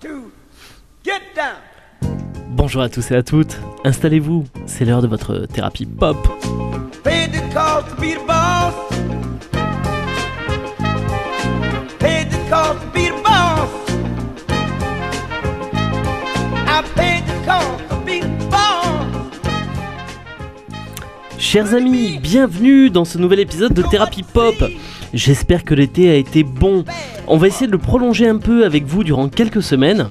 two, get down. Bonjour à tous et à toutes, installez-vous, c'est l'heure de votre thérapie pop. Paid the cost to be the boss. Paid the cost to be the boss. I paid the cost to be the boss. Chers amis, bienvenue dans ce nouvel épisode de Thérapie Pop. J'espère que l'été a été bon. On va essayer de le prolonger un peu avec vous durant quelques semaines.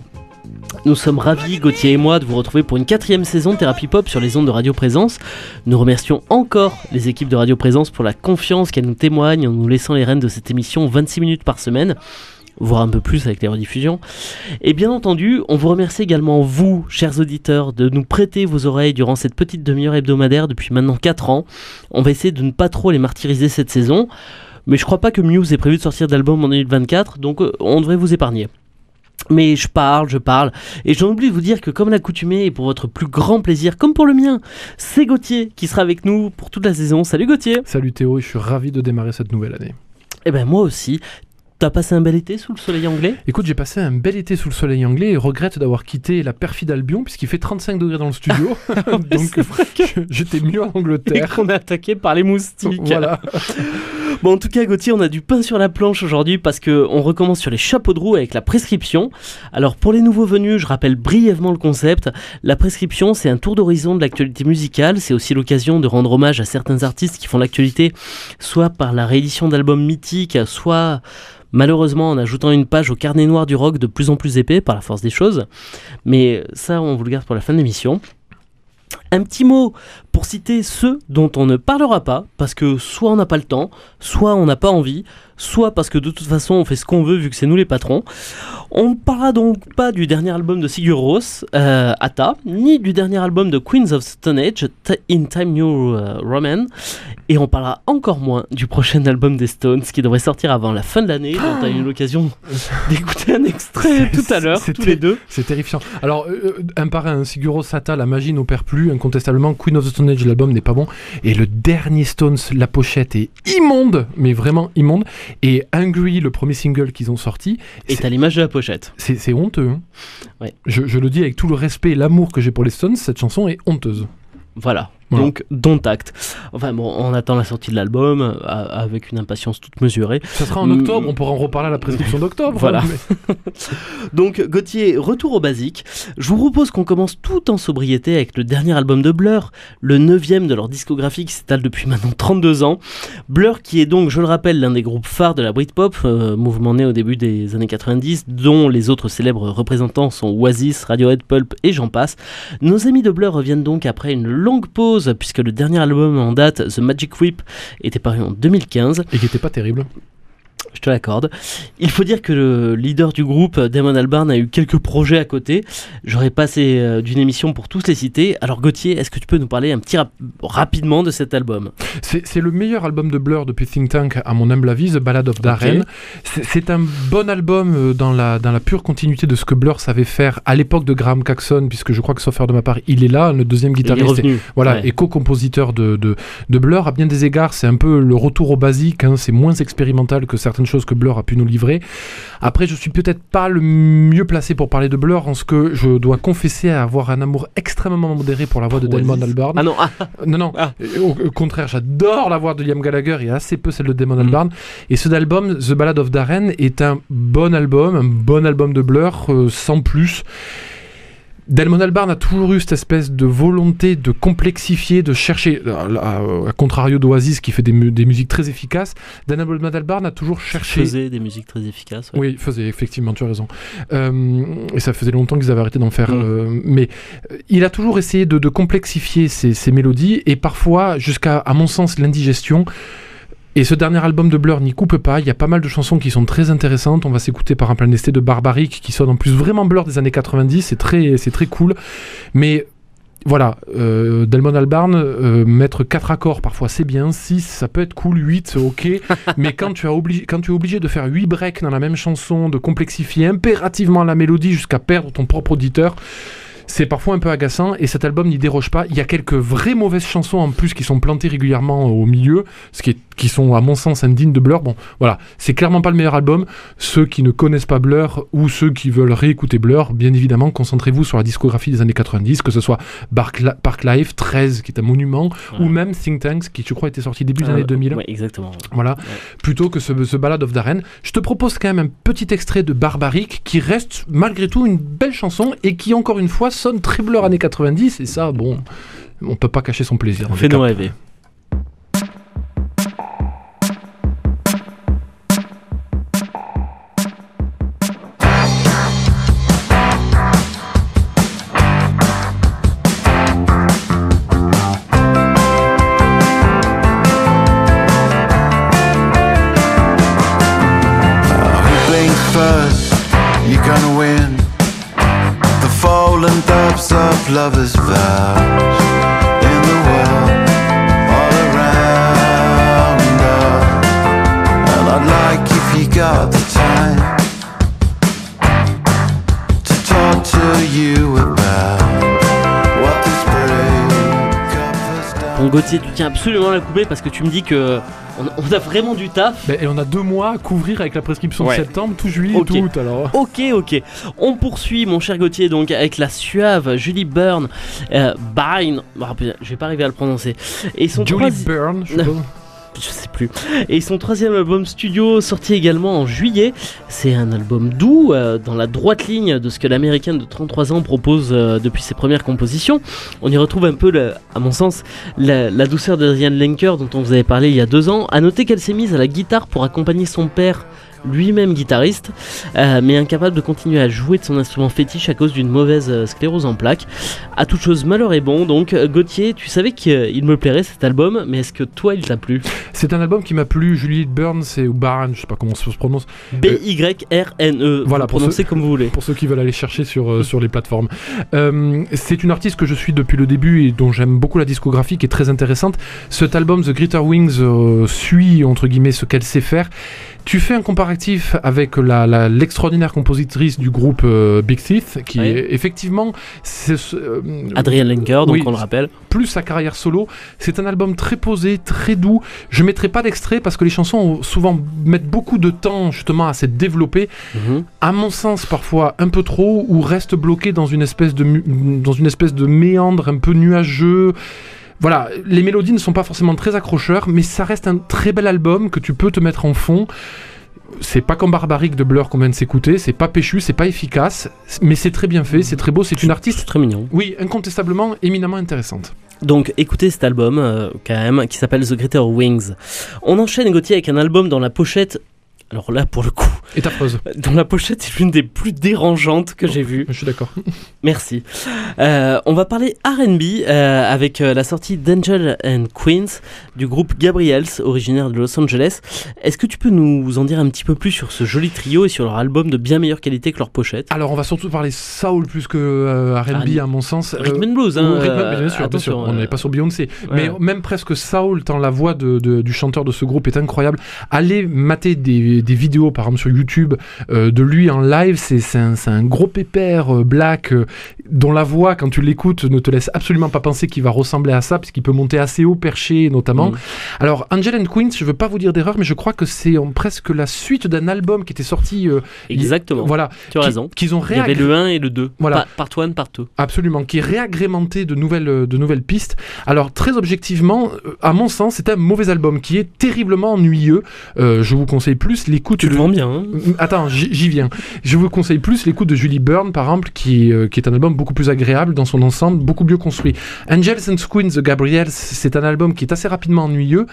Nous sommes ravis, Gauthier et moi, de vous retrouver pour une 4e saison de Thérapie Pop sur les ondes de Radio Présence. Nous remercions encore les équipes de Radio Présence pour la confiance qu'elles nous témoignent en nous laissant les rênes de cette émission 26 minutes par semaine, voire un peu plus avec les rediffusions. Et bien entendu, on vous remercie également, vous, chers auditeurs, de nous prêter vos oreilles durant cette petite demi-heure hebdomadaire depuis maintenant 4 ans. On va essayer de ne pas trop les martyriser cette saison. Mais je crois pas que Muse ait prévu de sortir d'album en 2024, donc on devrait vous épargner. Mais je parle, et j'en oublie de vous dire que comme l'accoutumée, et pour votre plus grand plaisir, comme pour le mien, c'est Gauthier qui sera avec nous pour toute la saison. Salut Gauthier. Salut Théo, je suis ravi de démarrer cette nouvelle année. Eh ben moi aussi. T'as passé un bel été sous le soleil anglais ? Écoute, j'ai passé un bel été sous le soleil anglais et regrette d'avoir quitté la perfide Albion puisqu'il fait 35 degrés dans le studio. Donc j'étais mieux en Angleterre. Et qu'on est attaqué par les moustiques. Voilà. Bon, en tout cas, Gauthier, on a du pain sur la planche aujourd'hui parce qu'on recommence sur les chapeaux de roue avec la prescription. Alors, pour les nouveaux venus, je rappelle brièvement le concept. La prescription, c'est un tour d'horizon de l'actualité musicale. C'est aussi l'occasion de rendre hommage à certains artistes qui font l'actualité, soit par la réédition d'albums mythiques, soit malheureusement en ajoutant une page au carnet noir du rock de plus en plus épais par la force des choses. Mais ça, on vous le garde pour la fin de l'émission. Un petit mot pour citer ceux dont on ne parlera pas, parce que soit on n'a pas le temps, soit on n'a pas envie, soit parce que de toute façon on fait ce qu'on veut vu que c'est nous les patrons. On ne parlera donc pas du dernier album de Sigur Rós, Ata, ni du dernier album de Queens of Stone Age, In Time New Roman, et on parlera encore moins du prochain album des Stones qui devrait sortir avant la fin de l'année, dont on a eu l'occasion d'écouter un extrait tout à l'heure, tous les deux. C'est terrifiant. Alors, un par un, Sigur Rós, Ata, la magie n'opère plus, incontestablement, Queen of the Stone Age, l'album n'est pas bon, et le dernier Stones, la pochette est immonde, mais vraiment immonde, et Angry, le premier single qu'ils ont sorti, est à l'image de la pochette. C'est honteux, hein. Ouais. Je le dis avec tout le respect et l'amour que j'ai pour les Stones, cette chanson est honteuse. Voilà. Donc dont acte. Enfin bon, on attend la sortie de l'album avec une impatience toute mesurée. Ça sera en octobre, on pourra en reparler à la prescription d'octobre. Voilà. Mais... Donc Gauthier, retour au basique. Je vous propose qu'on commence tout en sobriété avec le dernier album de Blur, le 9e de leur discographie qui s'étale depuis maintenant 32 ans. Blur qui est donc, je le rappelle, l'un des groupes phares de la Britpop, mouvement né au début des années 90, dont les autres célèbres représentants sont Oasis, Radiohead, Pulp et j'en passe. Nos amis de Blur reviennent donc après une longue pause puisque le dernier album en date, The Magic Whip, était paru en 2015. Et qui n'était pas terrible. Je te l'accorde. Il faut dire que le leader du groupe, Damon Albarn, a eu quelques projets à côté. J'aurais passé d'une émission pour tous les citer. Alors Gauthier, est-ce que tu peux nous parler un petit rapidement de cet album ? C'est le meilleur album de Blur depuis Think Tank, à mon humble avis, The Ballad of Darren. Okay. C'est un bon album dans la pure continuité de ce que Blur savait faire à l'époque de Graham Coxon, puisque je crois que, sauf erreur de ma part, il est là, le deuxième guitariste et co-compositeur de Blur. À bien des égards, c'est un peu le retour au basique, hein, c'est moins expérimental que certaines chose que Blur a pu nous livrer. Après, je suis peut-être pas le mieux placé pour parler de Blur, en ce que je dois confesser à avoir un amour extrêmement modéré pour la voix de Damon Albarn. Ah non, au contraire, j'adore la voix de Liam Gallagher et assez peu celle de Damon Albarn. Et ce album, The Ballad of Darren, est un bon album de Blur, sans plus. Damon Albarn a toujours eu cette espèce de volonté de complexifier, de chercher, à contrario d'Oasis qui fait des musiques très efficaces. Damon Albarn a toujours cherché... faisait des musiques très efficaces. Ouais. Oui, il faisait, effectivement, tu as raison. Et ça faisait longtemps qu'ils avaient arrêté d'en faire. Mais il a toujours essayé de complexifier ses mélodies, et parfois, jusqu'à, à mon sens, l'indigestion. Et ce dernier album de Blur n'y coupe pas, il y a pas mal de chansons qui sont très intéressantes, on va s'écouter par un plein d'essais de Barbaric qui sonne en plus vraiment Blur des années 90, c'est très cool, mais voilà, Damon Albarn, mettre 4 accords parfois c'est bien, 6 ça peut être cool, 8 ok, mais quand tu es obligé de faire 8 breaks dans la même chanson, de complexifier impérativement la mélodie jusqu'à perdre ton propre auditeur, c'est parfois un peu agaçant, et cet album n'y déroge pas. Il y a quelques vraies mauvaises chansons en plus qui sont plantées régulièrement au milieu, qui sont à mon sens indignes de Blur. Bon, voilà, c'est clairement pas le meilleur album. Ceux qui ne connaissent pas Blur ou ceux qui veulent réécouter Blur, bien évidemment, concentrez-vous sur la discographie des années 90, que ce soit Parklife, 13 qui est un monument, ouais, ou même Think Tank qui, je crois, était sorti début des années 2000. Ouais, exactement. Voilà, ouais, plutôt que ce Ballad of Darren. Je te propose quand même un petit extrait de Barbaric qui reste malgré tout une belle chanson et qui, encore une fois, sonne très Blur années 90, et ça, bon, on peut pas cacher son plaisir. Fais-nous rêver. Lovers vows in the world all around us, and I'd like if you got the time to talk to you about what this breakup has done. Bon, Gauthier, tu tiens absolument à la couper parce que tu me dis que on a vraiment du taf. Et on a 2 mois à couvrir avec la prescription, ouais, de septembre, tout juillet, okay, tout août alors. Ok. On poursuit, mon cher Gauthier, donc avec la suave Julie Byrne, Byrne, je vais pas arriver à le prononcer. Et son Byrne, je sais plus. Et son 3e album studio, sorti également en juillet. C'est un album doux, dans la droite ligne de ce que l'américaine de 33 ans propose depuis ses premières compositions. On y retrouve un peu, à mon sens, la douceur d'Adrienne Lenker dont on vous avait parlé il y a 2 ans. A noter qu'elle s'est mise à la guitare pour accompagner son père, lui-même guitariste, mais incapable de continuer à jouer de son instrument fétiche à cause d'une mauvaise sclérose en plaques. À toute chose, malheur est bon. Donc Gauthier, tu savais qu'il me plairait cet album, mais est-ce que toi il t'a plu? C'est un album qui m'a plu. Julie Byrne, ou Barn, je sais pas comment on se prononce, Byrne, voilà, prononcez comme vous voulez, pour ceux qui veulent aller chercher sur les plateformes. C'est une artiste que je suis depuis le début et dont j'aime beaucoup la discographie, qui est très intéressante. Cet album The Greater Wings suit entre guillemets ce qu'elle sait faire. Tu fais un comparatif avec l'extraordinaire compositrice du groupe Big Thief, qui, oui, est effectivement... Adrienne Lenker, donc, oui, on le rappelle. Plus sa carrière solo. C'est un album très posé, très doux. Je ne mettrai pas d'extrait parce que les chansons souvent mettent beaucoup de temps justement à se développer. Mm-hmm. À mon sens, parfois un peu trop, ou restent bloquées dans une espèce de méandre un peu nuageux. Voilà, les mélodies ne sont pas forcément très accrocheurs, mais ça reste un très bel album que tu peux te mettre en fond. C'est pas comme Barbaric de Blur qu'on vient de s'écouter, c'est pas péchu, c'est pas efficace, mais c'est très bien fait, c'est très beau, c'est une artiste... C'est très mignon. Oui, incontestablement, éminemment intéressante. Donc écoutez cet album, quand même, qui s'appelle The Greater Wings. On enchaîne, Gauthier, avec un album dans la pochette... Alors là, pour le coup... Et ta prose. Dans la pochette, c'est l'une des plus dérangeantes que j'ai vues. Je suis d'accord. Merci. On va parler R&B avec la sortie d'Angel and Queens du groupe Gabriels, originaire de Los Angeles. Est-ce que tu peux nous en dire un petit peu plus sur ce joli trio et sur leur album de bien meilleure qualité que leur pochette? Alors, on va surtout parler soul plus que R&B, à mon sens. Rhythm and blues, hein. Bien sûr. On n'est pas sur Beyoncé. Ouais. Mais même presque soul, tant la voix du chanteur de ce groupe est incroyable. Allez mater des vidéos par exemple sur YouTube de lui en live, c'est un gros pépère black dont la voix quand tu l'écoutes ne te laisse absolument pas penser qu'il va ressembler à ça, puisqu'il peut monter assez haut, perché notamment. Alors Angel and Queens, je veux pas vous dire d'erreur, mais je crois que c'est presque la suite d'un album qui était sorti exactement, voilà, tu as raison, qu'ils ont réagré... il y avait le 1 et le 2, voilà, part 1, part 2, absolument, qui est réagrémenté de nouvelles pistes. Alors très objectivement, à mon sens, c'est un mauvais album qui est terriblement ennuyeux. Je vous conseille plus l'écoute... Tu le vends bien, hein. Attends, j'y viens. Je vous conseille plus l'écoute de Julie Byrne, par exemple, qui est un album beaucoup plus agréable dans son ensemble, beaucoup mieux construit. Angels and Queens de Gabriels, c'est un album qui est assez rapidement ennuyeux,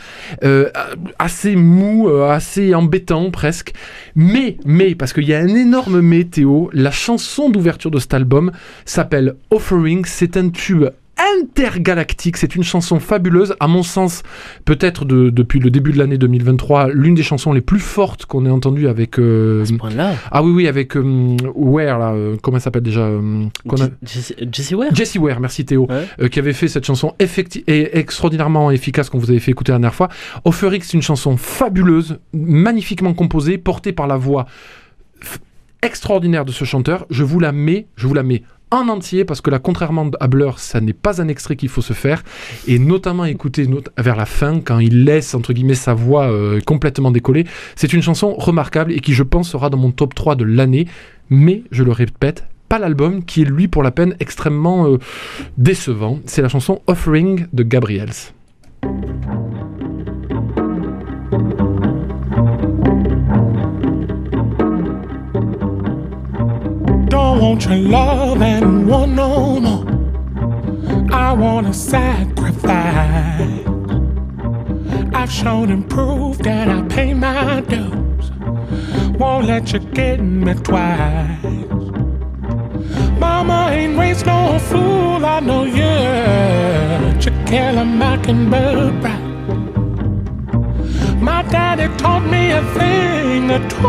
assez mou, assez embêtant presque. Mais, parce qu'il y a un énorme mais, Théo, la chanson d'ouverture de cet album s'appelle Offering, c'est un tube intergalactique, c'est une chanson fabuleuse, à mon sens, peut-être depuis le début de l'année 2023, l'une des chansons les plus fortes qu'on ait entendues avec... à ce point-là ? Ah oui, avec Ware, là, comment elle s'appelle déjà Jessie Ware ? Jessie Ware, merci Théo, ouais, qui avait fait cette chanson extraordinairement efficace qu'on vous avait fait écouter la dernière fois. Offering, c'est une chanson fabuleuse, magnifiquement composée, portée par la voix extraordinaire de ce chanteur. Je vous la mets en entier, parce que là, contrairement à Blur, ça n'est pas un extrait qu'il faut se faire, et notamment écouter vers la fin, quand il laisse, entre guillemets, sa voix complètement décoller. C'est une chanson remarquable et qui, je pense, sera dans mon top 3 de l'année, mais, je le répète, pas l'album, qui est, lui, pour la peine, extrêmement décevant. C'est la chanson « Offering » de Gabriels. Don't want your love and want no more. I want a sacrifice. I've shown and proved that I pay my dues. Won't let you get me twice. Mama ain't raised no fool, I know you're Chiquilla Mockingbird Bride. My daddy taught me a thing or two.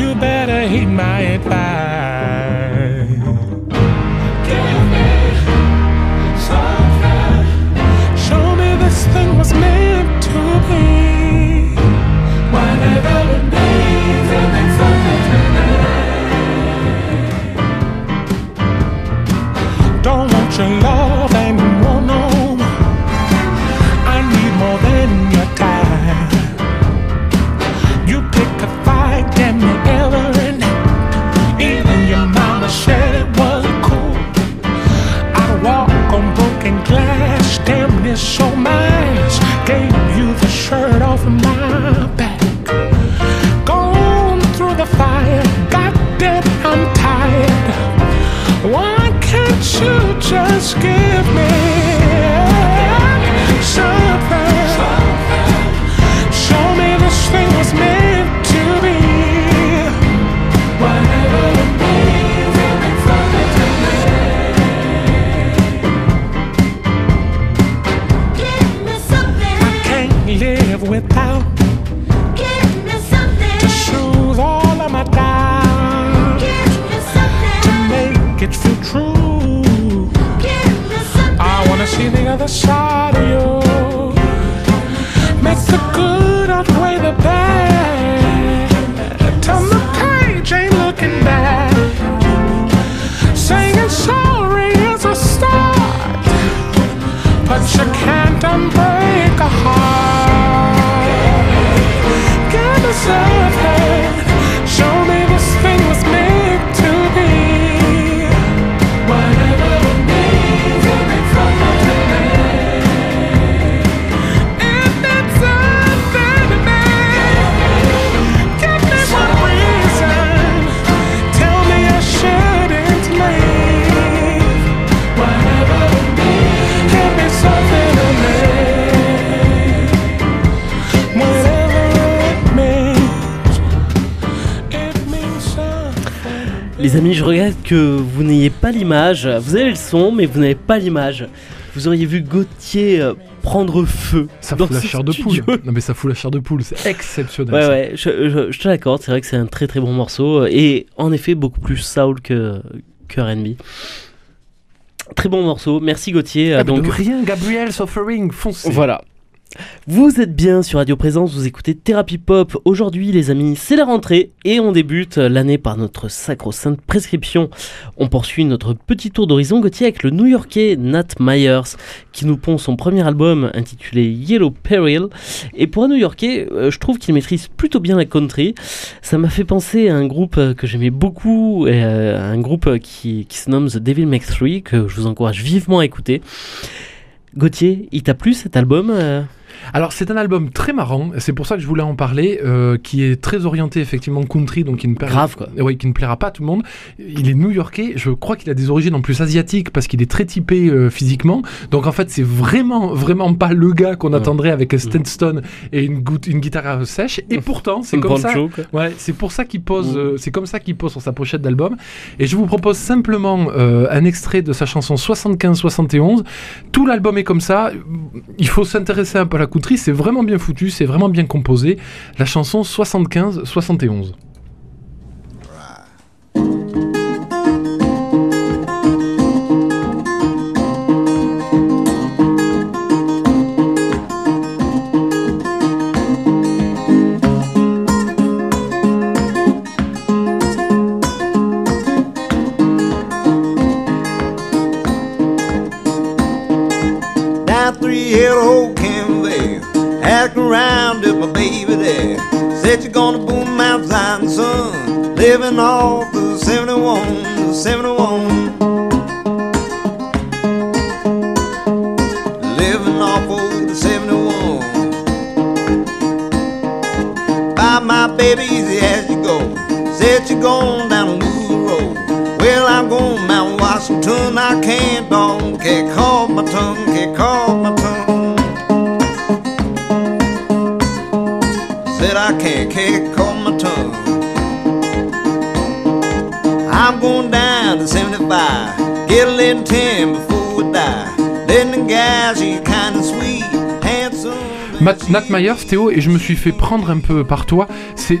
You better heed my advice. Give me something. Show me this thing was meant to be. Why they don't need something, something today. Don't want your love anymore, no more. I need more than your time. You pick a fight, damn it. So much gave you the shirt off my back. Gone through the fire, goddamn I'm tired. Why can't you just give me something? Show me this thing was meant to be. Whatever it means, it'll be something to me. Live without. Give me something to soothe all of my doubts. Give me something to make it feel true. Give me something. I wanna see the other side of you. Make the good outweigh the bad. Turn the page, ain't looking back. Singing sorry is a start, but you can't unbreak a heart. Something. Show me this thing was meant to be. Whatever it means, it'll be something to me. If it's something to me, give me one reason. Tell me I shouldn't leave. Whatever it means, give me something to me. Les amis, je regrette que vous n'ayez pas l'image. Vous avez le son, mais vous n'avez pas l'image. Vous auriez vu Gauthier prendre feu. Ça fout la chair de poule. Non mais ça fout la chair de poule, c'est exceptionnel. Ouais, ça. Ouais, je te l'accorde, c'est vrai que c'est un très très bon morceau. Et en effet, beaucoup plus soul que R&B. Très bon morceau, merci Gauthier. Ah, donc, rien, Gabriels, Offering, foncez. Voilà. Vous êtes bien sur Radio Présence, vous écoutez Thérapie Pop. Aujourd'hui les amis, c'est la rentrée et on débute l'année par notre sacro-sainte prescription. On poursuit notre petit tour d'horizon Gauthier avec le New-Yorkais Nat Myers qui nous pond son premier album intitulé Yellow Peril. Et pour un New-Yorkais, je trouve qu'il maîtrise plutôt bien la country. Ça m'a fait penser à un groupe que j'aimais beaucoup, un groupe qui se nomme The Devil Makes Three, que je vous encourage vivement à écouter. Gauthier, il t'a plu cet album ? Alors c'est un album très marrant, c'est pour ça que je voulais en parler, qui est très orienté effectivement country, donc qui ne plaira pas à tout le monde. Il est new-yorkais, je crois qu'il a des origines en plus asiatiques parce qu'il est très typé physiquement, donc en fait c'est vraiment vraiment pas le gars qu'on attendrait avec un Stetson et une guitare sèche, et pourtant c'est comme ça. Ouais, c'est pour ça qu'il pose, c'est comme ça qu'il pose sur sa pochette d'album. Et je vous propose simplement un extrait de sa chanson 75-71. Tout l'album est comme ça, il faut s'intéresser un peu à la country, c'est vraiment bien foutu, c'est vraiment bien composé. La chanson 75-71. back around to my baby there. Said you're gonna boom out flying sun, living off the 71, the 71. Living off of the 71. Buy my baby easy as you go. Said you're going down the road. Well, I'm going Mount Washington. I can't don't can't call my tongue, can't call my tongue. I can't hold my tongue. I'm going down to 75, get a little 10 before I die. Then the guys, he's kind of sweet, handsome. Nat Myers, Théo, et je me suis fait prendre un peu par toi.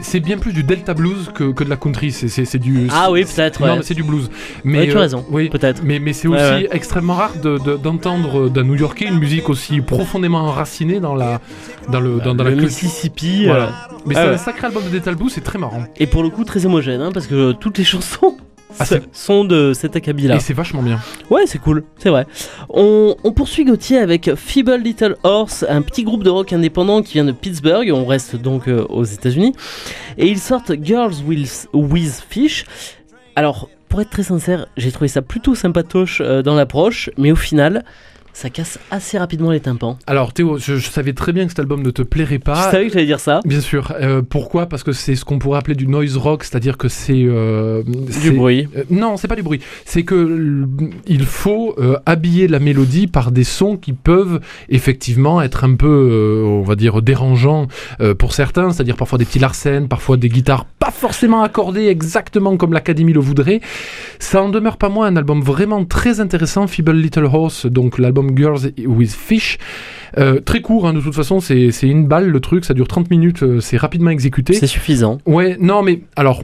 C'est bien plus du Delta Blues que de la country. C'est du. Ah oui, peut-être. Non, ouais. C'est du blues. Mais oui, tu as raison. Oui, peut-être. Mais c'est aussi extrêmement rare d'entendre d'un New-Yorkais une musique aussi profondément enracinée dans la Mississippi. Voilà. Mais c'est un sacré album de Delta Blues, c'est très marrant. Et pour le coup, très homogène, hein, parce que toutes les chansons. Sont de cet acabit-là. Et c'est vachement bien. Ouais, c'est cool, c'est vrai. On poursuit Gauthier avec Feeble Little Horse, un petit groupe de rock indépendant qui vient de Pittsburgh. On reste donc aux États-Unis. Et ils sortent Girls with Fish. Alors, pour être très sincère, j'ai trouvé ça plutôt sympatoche dans l'approche, mais au final. Ça casse assez rapidement les tympans. Alors Théo, je savais très bien que cet album ne te plairait pas. Je savais que j'allais dire ça. Bien sûr. Pourquoi ? Parce que c'est ce qu'on pourrait appeler du noise rock, c'est-à-dire que c'est... bruit. Non, c'est pas du bruit. C'est que il faut habiller la mélodie par des sons qui peuvent effectivement être un peu, on va dire, dérangeants pour certains, c'est-à-dire parfois des petits Larsen, parfois des guitares pas forcément accordées exactement comme l'Académie le voudrait. Ça en demeure pas moins un album vraiment très intéressant, Feeble Little Horse, donc l'album Girls with Fish, très court hein, de toute façon c'est une balle le truc, ça dure 30 minutes, c'est rapidement exécuté, c'est suffisant. Ouais, non mais alors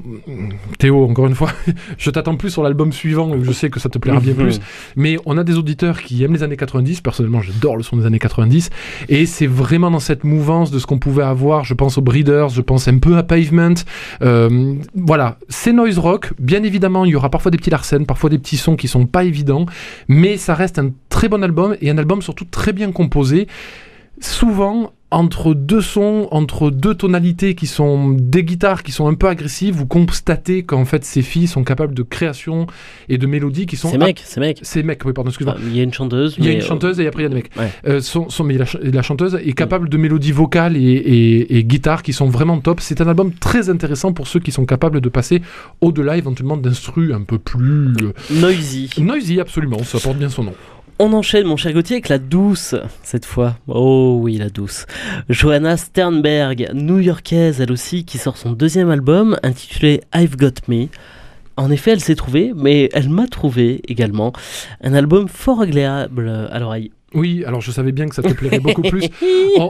Théo, encore une fois je t'attends plus sur l'album suivant, je sais que ça te plaira bien plus, mais on a des auditeurs qui aiment les années 90, personnellement j'adore le son des années 90 et c'est vraiment dans cette mouvance de ce qu'on pouvait avoir, je pense aux Breeders, je pense un peu à Pavement, voilà, c'est noise rock, bien évidemment il y aura parfois des petits Larsen, parfois des petits sons qui sont pas évidents, mais ça reste un très bon album et un album surtout très bien composé, souvent entre deux sons, entre deux tonalités qui sont des guitares qui sont un peu agressives, vous constatez qu'en fait ces filles sont capables de créations et de mélodies qui sont... Ces mecs, oui, pardon, excuse-moi. Il y a une chanteuse. Et après il y a des mecs. Ouais. Mais la chanteuse est capable de mélodies vocales et guitares qui sont vraiment top. C'est un album très intéressant pour ceux qui sont capables de passer au-delà éventuellement d'instrus un peu plus... Noisy. Noisy, absolument, ça porte bien son nom. On enchaîne, mon cher Gauthier, avec la douce, cette fois. Oh oui, la douce. Joanna Sternberg, new-yorkaise, elle aussi, qui sort son deuxième album, intitulé « I've Got Me ». En effet, elle s'est trouvée, mais elle m'a trouvé également. Un album fort agréable à l'oreille. Oui, alors je savais bien que ça te plairait beaucoup plus.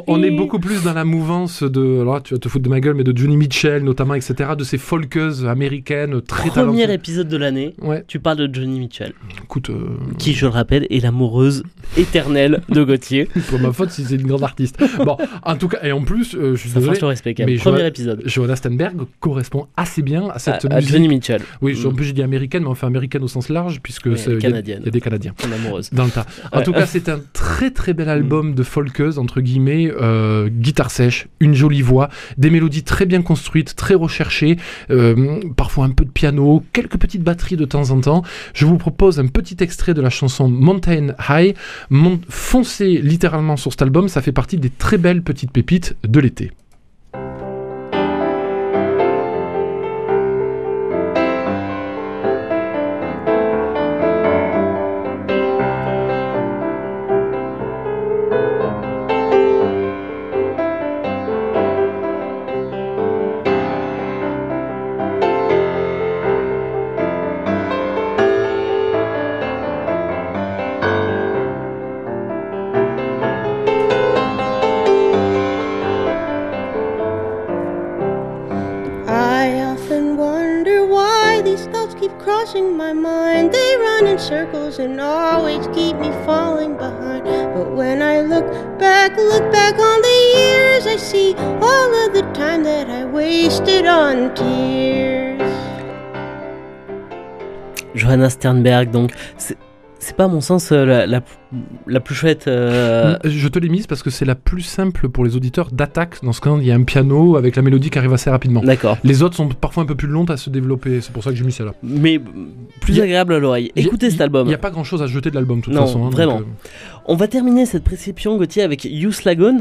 On est beaucoup plus dans la mouvance de, alors là, tu vas te foutre de ma gueule, mais de Joni Mitchell notamment, etc., de ces folkeuses américaines très talentueuses. Premier épisode de l'année, ouais. Tu parles de Joni Mitchell. Écoute, qui, je le rappelle, est l'amoureuse éternelle de Gauthier. Pour ma faute, si c'est une grande artiste. Bon, en tout cas, et en plus, je suis désolé. Ça franchement respect, mais premier épisode. Joanna Sternberg correspond assez bien à cette musique. À Joni Mitchell. Oui, en plus j'ai dit américaine, mais enfin américaine au sens large, puisque c'est canadienne. Il y a des Canadiens. Une amoureuse. Dans le tas. En tout cas, c'est un très très bel album de folkeuse entre guillemets, guitare sèche, une jolie voix, des mélodies très bien construites, très recherchées, parfois un peu de piano, quelques petites batteries de temps en temps. Je vous propose un petit extrait de la chanson Mountain High. Foncez littéralement sur cet album, ça fait partie des très belles petites pépites de l'été. And always keep me falling behind. But when I look back on the years, I see all of the time that I wasted on tears. Joanna Sternberg, donc, c'est pas à mon sens la la plus chouette. Je te l'ai mise parce que c'est la plus simple pour les auditeurs d'attaque. Dans ce cas, il y a un piano avec la mélodie qui arrive assez rapidement. D'accord. Les autres sont parfois un peu plus longues à se développer. C'est pour ça que j'ai mis celle-là. Mais plus agréable à l'oreille. Écoutez cet album. Il n'y a pas grand-chose à jeter de l'album, de toute façon. Non, vraiment. On va terminer cette préception, Gauthier, avec Youth Lagoon.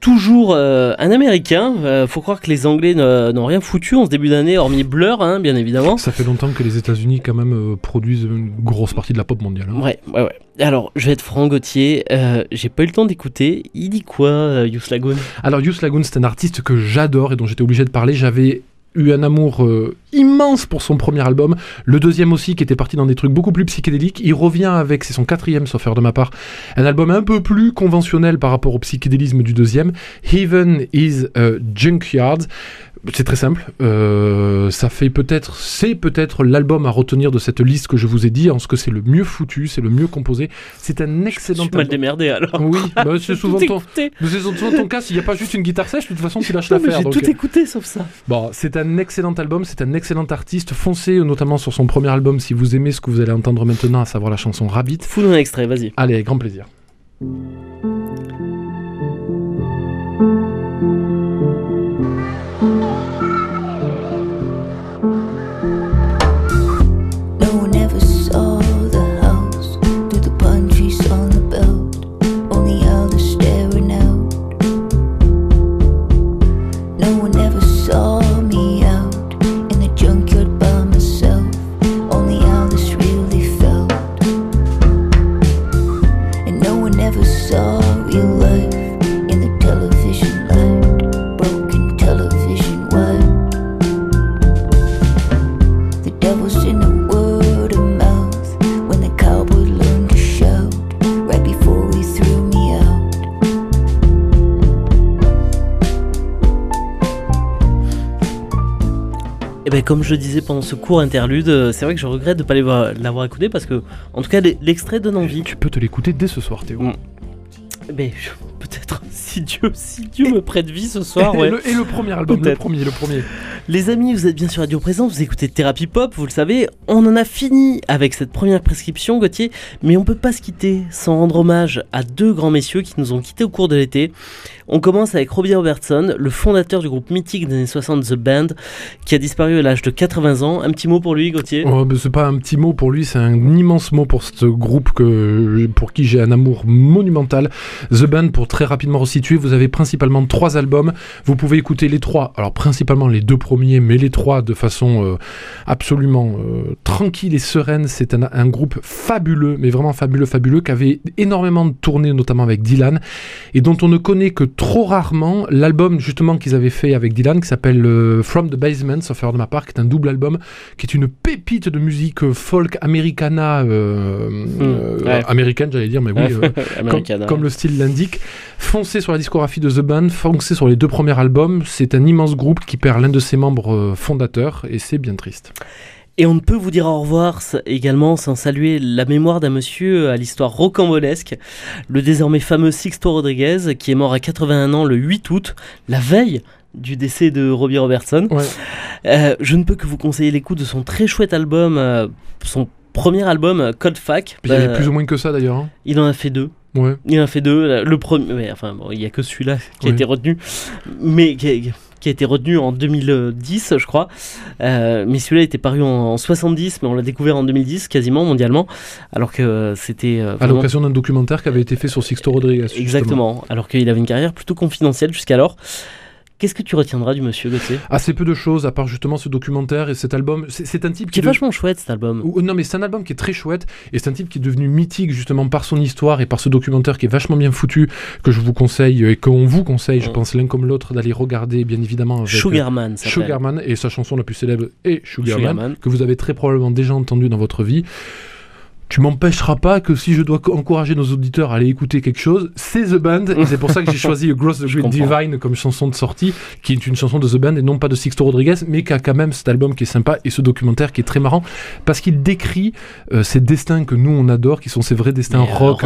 Toujours un Américain. Faut croire que les Anglais n'ont rien foutu en ce début d'année, hormis Blur, hein, bien évidemment. Ça fait longtemps que les États-Unis quand même produisent une grosse partie de la pop mondiale. Hein. Ouais. Alors, je vais être franc, Gauthier, j'ai pas eu le temps d'écouter. Il dit quoi, Youth Lagoon ? Alors, Youth Lagoon, c'est un artiste que j'adore et dont j'étais obligé de parler. J'avais eu un amour immense pour son premier album, le deuxième aussi qui était parti dans des trucs beaucoup plus psychédéliques. Il revient avec, c'est son quatrième sauf erreur de ma part, un album un peu plus conventionnel par rapport au psychédélisme du deuxième, Heaven is a Junkyard. C'est très simple, c'est peut-être l'album à retenir de cette liste que je vous ai dit, en ce que c'est le mieux foutu, c'est le mieux composé, c'est un excellent... Je suis mal démerdé alors. Oui, bah, c'est souvent ton cas, s'il n'y a pas juste une guitare sèche, de toute façon tu lâches l'affaire. J'ai tout écouté sauf ça. Bon, c'est un excellent album, c'est un excellent artiste, foncez notamment sur son premier album si vous aimez ce que vous allez entendre maintenant, à savoir la chanson Rabbit. Fous-nous un extrait, vas-y. Allez, avec grand plaisir. Comme je disais pendant ce court interlude, c'est vrai que je regrette de ne pas l'avoir écouté parce que, en tout cas, l'extrait donne envie. Tu peux te l'écouter dès ce soir, Théo. Mais peut-être si Dieu me prête vie ce soir. Ouais. Et le premier album, peut-être. le premier. Les amis, vous êtes bien sur Radio Présence, vous écoutez Thérapie Pop, vous le savez. On en a fini avec cette première prescription, Gauthier, mais on peut pas se quitter sans rendre hommage à deux grands messieurs qui nous ont quittés au cours de l'été. On commence avec Robbie Robertson, le fondateur du groupe mythique des années 60 The Band, qui a disparu à l'âge de 80 ans. Un petit mot pour lui, Gauthier ? C'est pas un petit mot pour lui, c'est un immense mot pour ce groupe pour qui j'ai un amour monumental. The Band, pour très rapidement resituer, vous avez principalement trois albums. Vous pouvez écouter les trois, alors principalement les deux premiers, mais les trois de façon absolument tranquille et sereine. C'est un groupe fabuleux, mais vraiment fabuleux, qui avait énormément de tournées, notamment avec Dylan, et dont on ne connaît que trop rarement l'album justement qu'ils avaient fait avec Dylan, qui s'appelle From the Basement, sauf erreur de ma part, qui est un double album, qui est une pépite de musique folk americana, américaine j'allais dire, mais oui, comme le style l'indique. Foncez sur la discographie de The Band, foncez sur les deux premiers albums, c'est un immense groupe qui perd l'un de ses membres fondateurs et c'est bien triste. Et on ne peut vous dire au revoir également sans saluer la mémoire d'un monsieur à l'histoire rocambolesque, le désormais fameux Sixto Rodriguez, qui est mort à 81 ans le 8 août, la veille du décès de Robbie Robertson. Ouais. Je ne peux que vous conseiller l'écoute de son très chouette album, son premier album, Cold Fac. Il y avait plus ou moins que ça d'ailleurs. Hein. Il en a fait deux. Ouais. Il en a fait deux. Le premier, il n'y a que celui-là qui a été retenu, mais qui a été retenu en 2010, je crois. Mais celui-là était paru en 70, mais on l'a découvert en 2010, quasiment mondialement, alors que c'était... à l'occasion d'un documentaire qui avait été fait sur Sixto Rodriguez. Exactement, justement. Alors qu'il avait une carrière plutôt confidentielle jusqu'alors. Qu'est-ce que tu retiendras du monsieur Gauthier ? Assez peu de choses, à part justement ce documentaire et cet album. C'est un type qui est vachement chouette, cet album. Non, mais c'est un album qui est très chouette, et c'est un type qui est devenu mythique justement par son histoire et par ce documentaire qui est vachement bien foutu, que je vous conseille et qu'on vous conseille, je pense l'un comme l'autre, d'aller regarder, bien évidemment. Avec Sugarman, ça s'appelle. Sugarman, et sa chanson la plus célèbre est Sugarman, que vous avez très probablement déjà entendu dans votre vie. Tu m'empêcheras pas que si je dois encourager nos auditeurs à aller écouter quelque chose, c'est The Band, et c'est pour ça que j'ai choisi Across the Great Divide comme chanson de sortie, qui est une chanson de The Band et non pas de Sixto Rodriguez, mais qui a quand même cet album qui est sympa et ce documentaire qui est très marrant, parce qu'il décrit ces destins que nous on adore, qui sont ces vrais destins rock,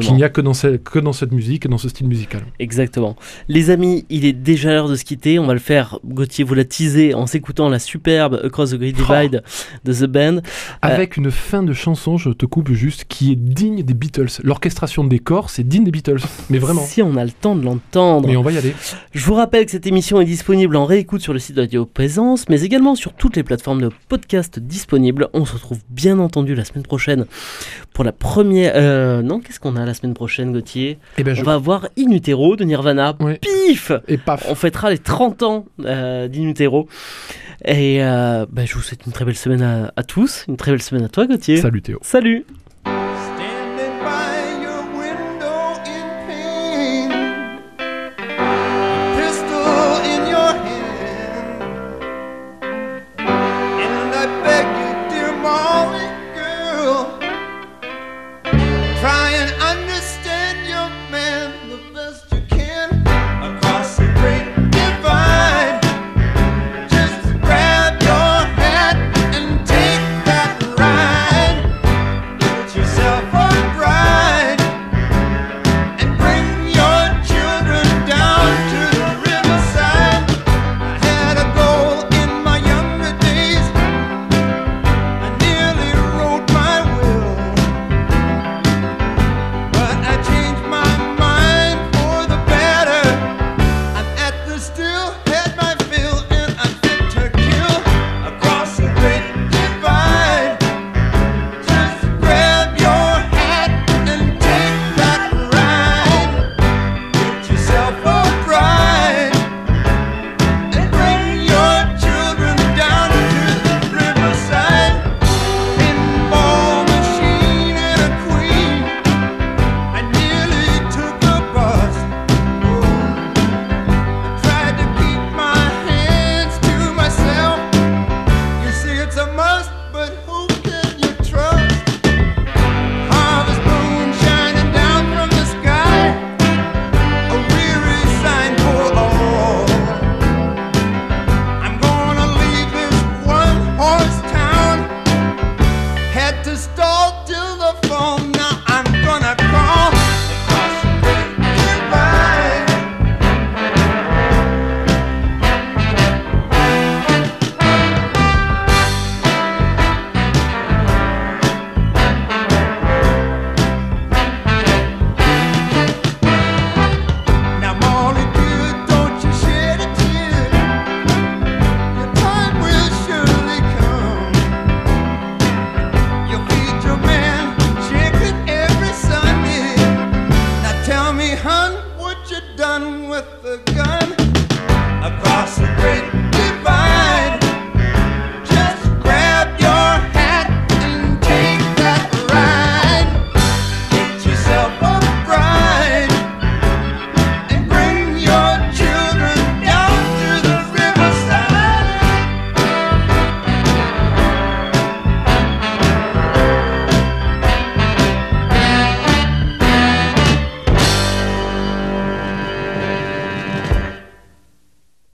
qu'il n'y a que dans cette musique et dans ce style musical. Exactement. Les amis, il est déjà l'heure de se quitter, on va le faire, Gauthier vous l'a teasé, en s'écoutant la superbe Across the Great Divide de The Band. Avec une fin de chanson, je te coupe juste, qui est digne des Beatles. L'orchestration des corps, c'est digne des Beatles, mais vraiment. Si on a le temps de l'entendre. Mais on va y aller. Je vous rappelle que cette émission est disponible en réécoute sur le site de Radio Présence, mais également sur toutes les plateformes de podcast disponibles. On se retrouve bien entendu la semaine prochaine pour la première... non, qu'est-ce qu'on a la semaine prochaine, Gauthier ? Eh ben, on va avoir In Utero de Nirvana. Ouais. Pif ! Et paf ! On fêtera les 30 ans d'In Utero. Et je vous souhaite une très belle semaine à tous, une très belle semaine à toi, Gauthier. Salut Théo. Salut.